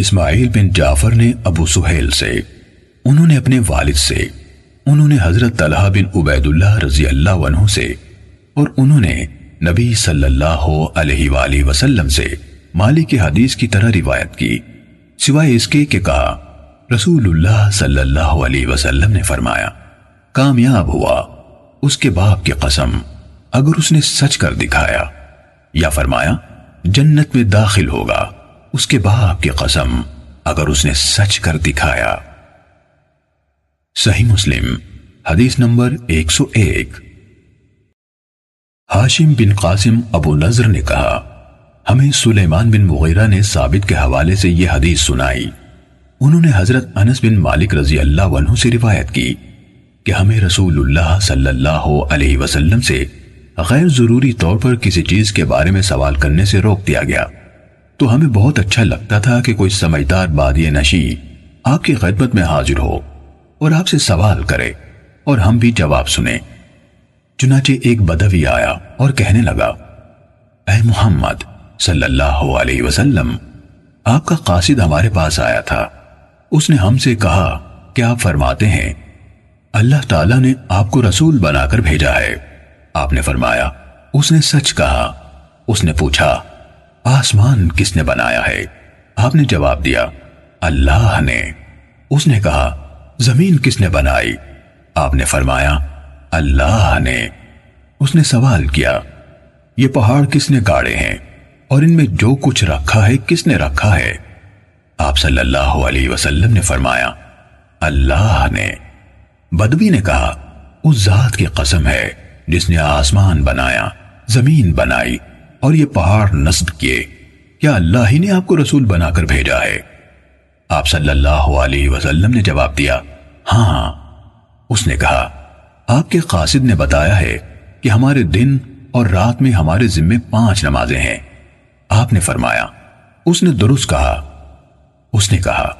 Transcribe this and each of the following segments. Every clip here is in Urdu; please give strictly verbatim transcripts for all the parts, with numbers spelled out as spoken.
اسماعیل بن جعفر نے ابو سحیل سے، انہوں نے اپنے والد سے، انہوں نے حضرت طلحہ بن عبیداللہ رضی اللہ عنہ سے، اور انہوں نے نبی صلی اللہ علیہ وآلہ وسلم سے مالک کی حدیث کی طرح روایت کی، سوائے اس کے کہ کہا رسول اللہ صلی اللہ علیہ وسلم نے فرمایا، کامیاب ہوا اس کے باپ کی قسم اگر اس نے سچ کر دکھایا، یا فرمایا جنت میں داخل ہوگا اس کے باپ کی قسم اگر اس نے سچ کر دکھایا۔ صحیح مسلم حدیث نمبر ایک سو ایک۔ ہاشم بن قاسم ابو نظر نے کہا، ہمیں سلیمان بن مغیرہ نے ثابت کے حوالے سے یہ حدیث سنائی، انہوں نے حضرت انس بن مالک رضی اللہ عنہ سے روایت کی کہ ہمیں رسول اللہ صلی اللہ علیہ وسلم سے غیر ضروری طور پر کسی چیز کے بارے میں سوال کرنے سے روک دیا گیا، تو ہمیں بہت اچھا لگتا تھا کہ کوئی سمجھدار بادیہ نشی آپ کی خدمت میں حاضر ہو اور آپ سے سوال کرے اور ہم بھی جواب سنیں۔ چنانچہ ایک بدوی آیا اور کہنے لگا، اے محمد صلی اللہ علیہ وسلم، آپ کا قاصد ہمارے پاس آیا تھا، اس نے ہم سے کہا کہ آپ فرماتے ہیں اللہ تعالیٰ نے آپ کو رسول بنا کر بھیجا ہے۔ آپ نے فرمایا اس نے سچ کہا۔ اس نے پوچھا آسمان کس نے بنایا ہے؟ آپ نے جواب دیا اللہ نے۔ اس نے کہا زمین کس نے بنائی؟ آپ نے فرمایا اللہ نے۔ اس نے سوال کیا یہ پہاڑ کس نے گاڑے ہیں اور ان میں جو کچھ رکھا ہے کس نے رکھا ہے؟ آپ صلی اللہ علیہ وسلم نے فرمایا اللہ نے۔ بدوی نے کہا اس ذات کی قسم ہے جس نے آسمان بنایا، زمین بنائی اور یہ پہاڑ نصب کیے، کیا اللہ ہی نے آپ کو رسول بنا کر بھیجا ہے؟ آپ صلی اللہ علیہ وسلم نے جواب دیا ہاں۔ اس نے کہا آپ کے قاصد نے بتایا ہے کہ ہمارے دن اور رات میں ہمارے ذمہ پانچ نمازیں ہیں۔ آپ نے فرمایا اس نے درست کہا۔ اس نے کہا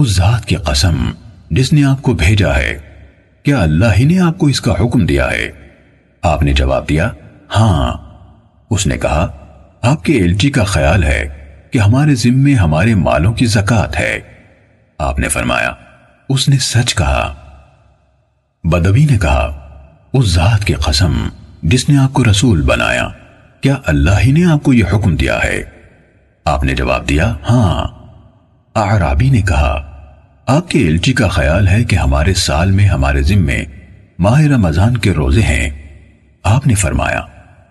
اس ذات کی قسم جس نے آپ کو بھیجا ہے، کیا اللہ ہی نے آپ کو اس کا حکم دیا ہے؟ آپ نے جواب دیا ہاں۔ اس نے کہا آپ کے ایلچی کا خیال ہے کہ ہمارے ذمے ہمارے مالوں کی زکوٰۃ ہے۔ آپ نے فرمایا اس نے سچ کہا۔ بدوی نے کہا اس ذات کی قسم جس نے آپ کو رسول بنایا، کیا اللہ ہی نے آپ کو یہ حکم دیا ہے؟ آپ نے جواب دیا ہاں۔ اعرابی نے کہا آپ کے ایلچی کا خیال ہے کہ ہمارے سال میں ہمارے ذمے ماہ رمضان کے روزے ہیں۔ آپ نے فرمایا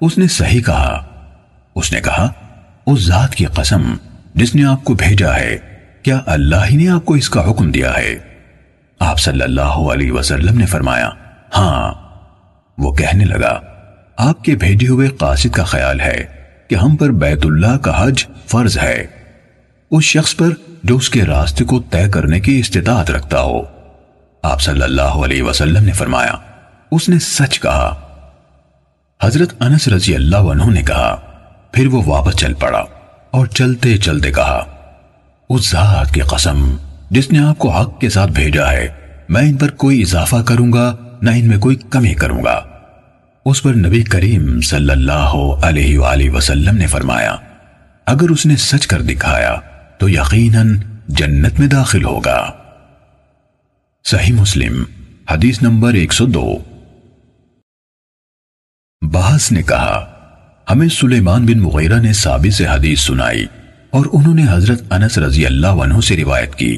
اس نے صحیح کہا۔ اس نے کہا اس ذات کی قسم جس نے آپ کو بھیجا ہے، کیا اللہ ہی نے آپ کو اس کا حکم دیا ہے؟ آپ صلی اللہ علیہ وسلم نے فرمایا ہاں۔ وہ کہنے لگا آپ کے بھیجے ہوئے قاصد کا خیال ہے کہ ہم پر بیت اللہ کا حج فرض ہے، اس شخص پر جو اس کے راستے کو طے کرنے کی استطاعت رکھتا ہو۔ آپ صلی اللہ علیہ وسلم نے فرمایا اس نے سچ کہا۔ حضرت انس رضی اللہ عنہ نے کہا پھر وہ واپس چل پڑا اور چلتے چلتے کہا اس ذات کی قسم جس نے آپ کو حق کے ساتھ بھیجا ہے، میں ان پر کوئی اضافہ کروں گا نہ ان میں کوئی کمی کروں گا۔ اس پر نبی کریم صلی اللہ علیہ وآلہ وسلم نے فرمایا اگر اس نے سچ کر دکھایا تو یقیناً جنت میں داخل ہوگا۔ صحیح مسلم حدیث نمبر ایک سو دو۔ بحث نے کہا ہمیں سلیمان بن مغیرہ نے ثابت سے حدیث سنائی اور انہوں نے حضرت انس رضی اللہ عنہ سے روایت کی،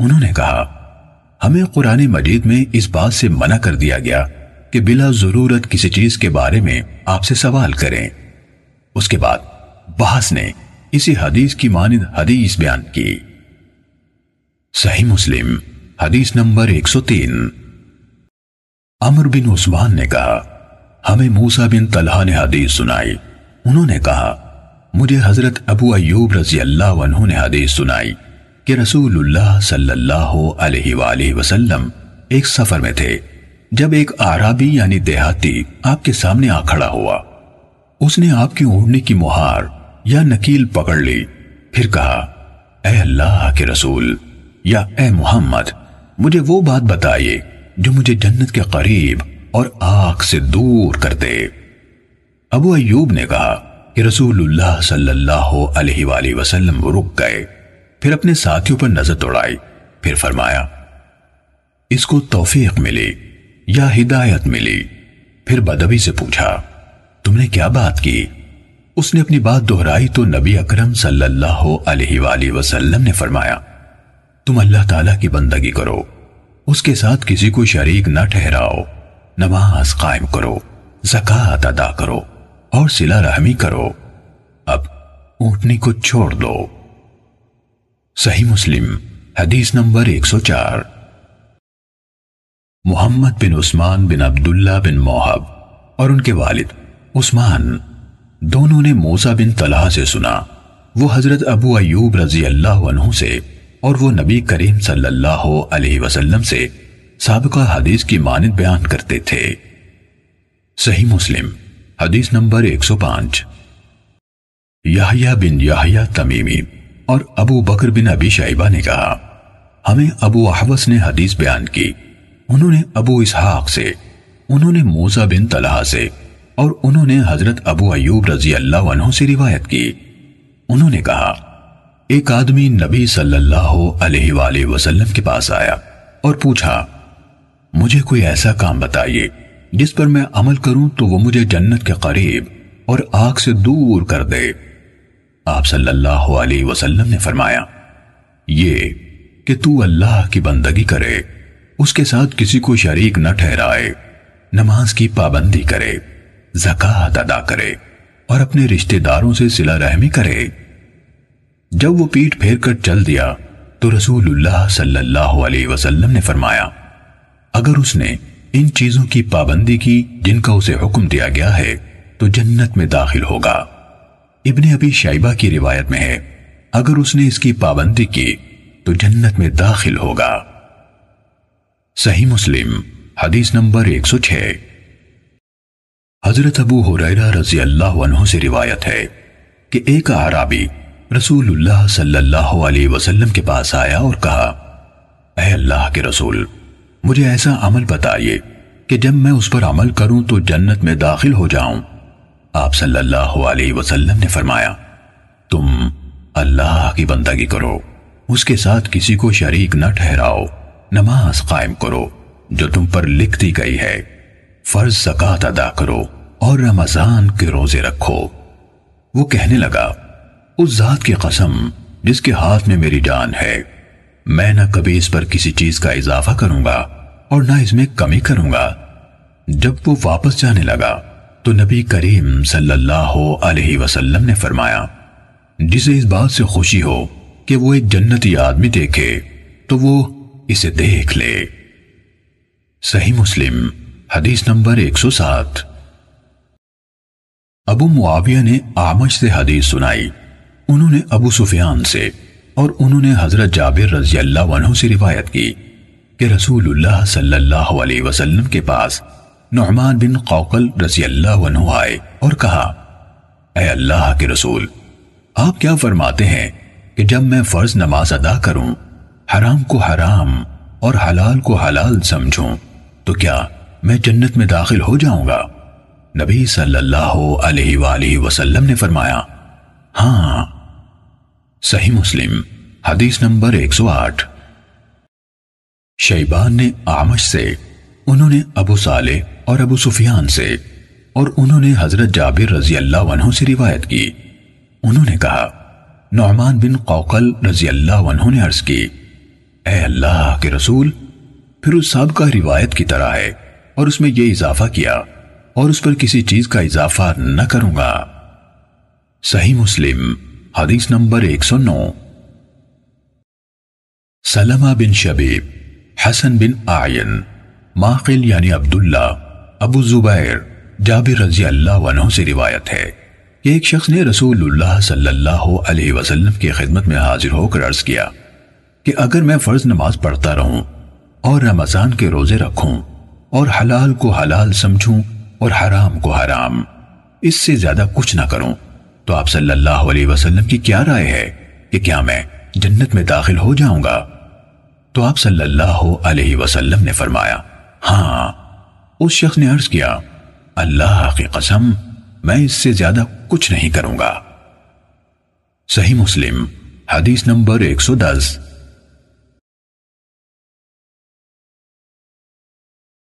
انہوں نے کہا ہمیں قرآن مجید میں اس بات سے منع کر دیا گیا کہ بلا ضرورت کسی چیز کے بارے میں آپ سے سوال کریں۔ اس کے بعد بحث نے اسی حدیث کی مانند حدیث بیان کی۔ صحیح مسلم حدیث نمبر ایک سو تین۔ عمر بن عثمان نے کہا ہمیں موسیٰ بن طلحہ نے حدیث سنائی، انہوں نے کہا مجھے حضرت ابو ایوب رضی اللہ عنہ نے حدیث سنائی کہ رسول اللہ صلی اللہ علیہ وآلہ وسلم ایک سفر میں تھے جب ایک اعرابی یعنی دیہاتی آپ کے سامنے آ کھڑا ہوا، اس نے آپ کی اونٹنی کی مہار یا نکیل پکڑ لی، پھر کہا اے اللہ کے رسول یا اے محمد، مجھے وہ بات بتائیے جو مجھے جنت کے قریب اور آگ سے دور کر دے۔ ابو ایوب نے کہا کہ رسول اللہ صلی اللہ علیہ وآلہ وسلم رک گئے، پھر اپنے ساتھیوں پر نظر دوڑائی، پھر فرمایا اس کو توفیق ملی یا ہدایت ملی؟ پھر بدبی سے پوچھا تم نے کیا بات کی؟ اس نے اپنی بات دہرائی تو نبی اکرم صلی اللہ علیہ وآلہ وسلم نے فرمایا تم اللہ تعالیٰ کی بندگی کرو، اس کے ساتھ کسی کو شریک نہ ٹھہراؤ، نماز قائم کرو، زکوٰۃ ادا کرو اور صلہ رحمی کرو، اب اونٹنی کو چھوڑ دو۔ صحیح مسلم حدیث نمبر ایک سو چار۔ محمد بن عثمان بن عبداللہ بن موحب اور ان کے والد عثمان دونوں نے موسیٰ بن طلحہ سے سنا، وہ حضرت ابو ایوب رضی اللہ عنہ سے اور وہ نبی کریم صلی اللہ علیہ وسلم سے سابقہ حدیث کی مانند بیان کرتے تھے۔ صحیح مسلم حدیث نمبر ایک سو پانچ۔ یحییٰ بن یحییٰ تمیمی اور ابو بکر بن ابی شیبہ نے کہا ہمیں ابو احوص نے حدیث بیان کی، انہوں نے ابو اسحاق سے، انہوں نے موسیٰ بن طلحہ سے اور انہوں نے حضرت ابو ایوب رضی اللہ عنہ سے روایت کی، انہوں نے کہا ایک آدمی نبی صلی اللہ علیہ وآلہ وسلم کے پاس آیا اور پوچھا مجھے کوئی ایسا کام بتائیے جس پر میں عمل کروں تو وہ مجھے جنت کے قریب اور آگ سے دور کر دے۔ آپ صلی اللہ علیہ وسلم نے فرمایا یہ کہ تو اللہ کی بندگی کرے، اس کے ساتھ کسی کو شریک نہ ٹھہرائے، نماز کی پابندی کرے، زکوٰۃ ادا کرے اور اپنے رشتہ داروں سے صلہ رحمی کرے۔ جب وہ پیٹ پھیر کر چل دیا تو رسول اللہ صلی اللہ علیہ وسلم نے فرمایا اگر اس نے ان چیزوں کی پابندی کی جن کا اسے حکم دیا گیا ہے تو جنت میں داخل ہوگا۔ ابن ابی شیبہ کی روایت میں ہے اگر اس نے اس کی پابندی کی تو جنت میں داخل ہوگا۔ صحیح مسلم حدیث نمبر ایک سو چھ۔ حضرت ابو ہریرہ رضی اللہ عنہ سے روایت ہے کہ ایک اعرابی رسول اللہ صلی اللہ علیہ وسلم کے پاس آیا اور کہا اے اللہ کے رسول مجھے ایسا عمل بتائیے کہ جب میں اس پر عمل کروں تو جنت میں داخل ہو جاؤں۔ آپ صلی اللہ علیہ وسلم نے فرمایا تم اللہ کی بندگی کرو، اس کے ساتھ کسی کو شریک نہ ٹھہراؤ، نماز قائم کرو جو تم پر لکھ دی گئی ہے، فرض زکوٰۃ ادا کرو اور رمضان کے روزے رکھو۔ وہ کہنے لگا اس ذات کی قسم جس کے ہاتھ میں میری جان ہے، میں نہ کبھی اس پر کسی چیز کا اضافہ کروں گا اور نہ اس میں کمی کروں گا۔ جب وہ واپس جانے لگا تو نبی کریم صلی اللہ علیہ وسلم نے فرمایا جسے اس بات سے خوشی ہو کہ وہ ایک جنتی آدمی دیکھے تو وہ اسے دیکھ لے۔ صحیح مسلم حدیث نمبر ایک سو سات۔ ابو معاویہ نے آمش سے حدیث سنائی، انہوں نے ابو سفیان سے اور انہوں نے حضرت جابر رضی اللہ عنہ سے روایت کی کہ رسول اللہ صلی اللہ علیہ وسلم کے پاس نعمان بن قوقل رضی اللہ عنہ آئے اور کہا اے اللہ کے رسول آپ کیا فرماتے ہیں کہ جب میں فرض نماز ادا کروں، حرام کو حرام اور حلال کو حلال سمجھوں تو کیا میں جنت میں داخل ہو جاؤں گا؟ نبی صلی اللہ علیہ وآلہ وسلم نے فرمایا ہاں۔ صحیح مسلم حدیث نمبر ایک سو آٹھ۔ شیبان نے آمش سے، انہوں نے ابو سالح اور ابو سفیان سے اور انہوں نے حضرت جابر رضی اللہ عنہ سے روایت کی، انہوں نے کہا نعمان بن قوقل رضی اللہ عنہ نے عرض کی اے اللہ کے رسول، پھر اس سب کا روایت کی طرح ہے اور اس میں یہ اضافہ کیا اور اس پر کسی چیز کا اضافہ نہ کروں گا۔ صحیح مسلم حدیث نمبر ایک سو نو۔ سلمہ بن شبیب، حسن بن آعین، ماقل یعنی عبداللہ، ابو زبیر، جابر رضی اللہ عنہ سے روایت ہے کہ ایک شخص نے رسول اللہ صلی اللہ علیہ وسلم کی خدمت میں حاضر ہو کر عرض کیا کہ اگر میں فرض نماز پڑھتا رہوں اور رمضان کے روزے رکھوں اور حلال کو حلال سمجھوں اور حرام کو حرام، اس سے زیادہ کچھ نہ کروں تو آپ صلی اللہ علیہ وسلم کی کیا رائے ہے کہ کیا میں جنت میں داخل ہو جاؤں گا؟ تو آپ صلی اللہ علیہ وسلم نے فرمایا ہاں۔ اس شخص نے عرض کیا اللہ کی قسم میں اس سے زیادہ کچھ نہیں کروں گا۔ صحیح مسلم حدیث نمبر ایک سو دس.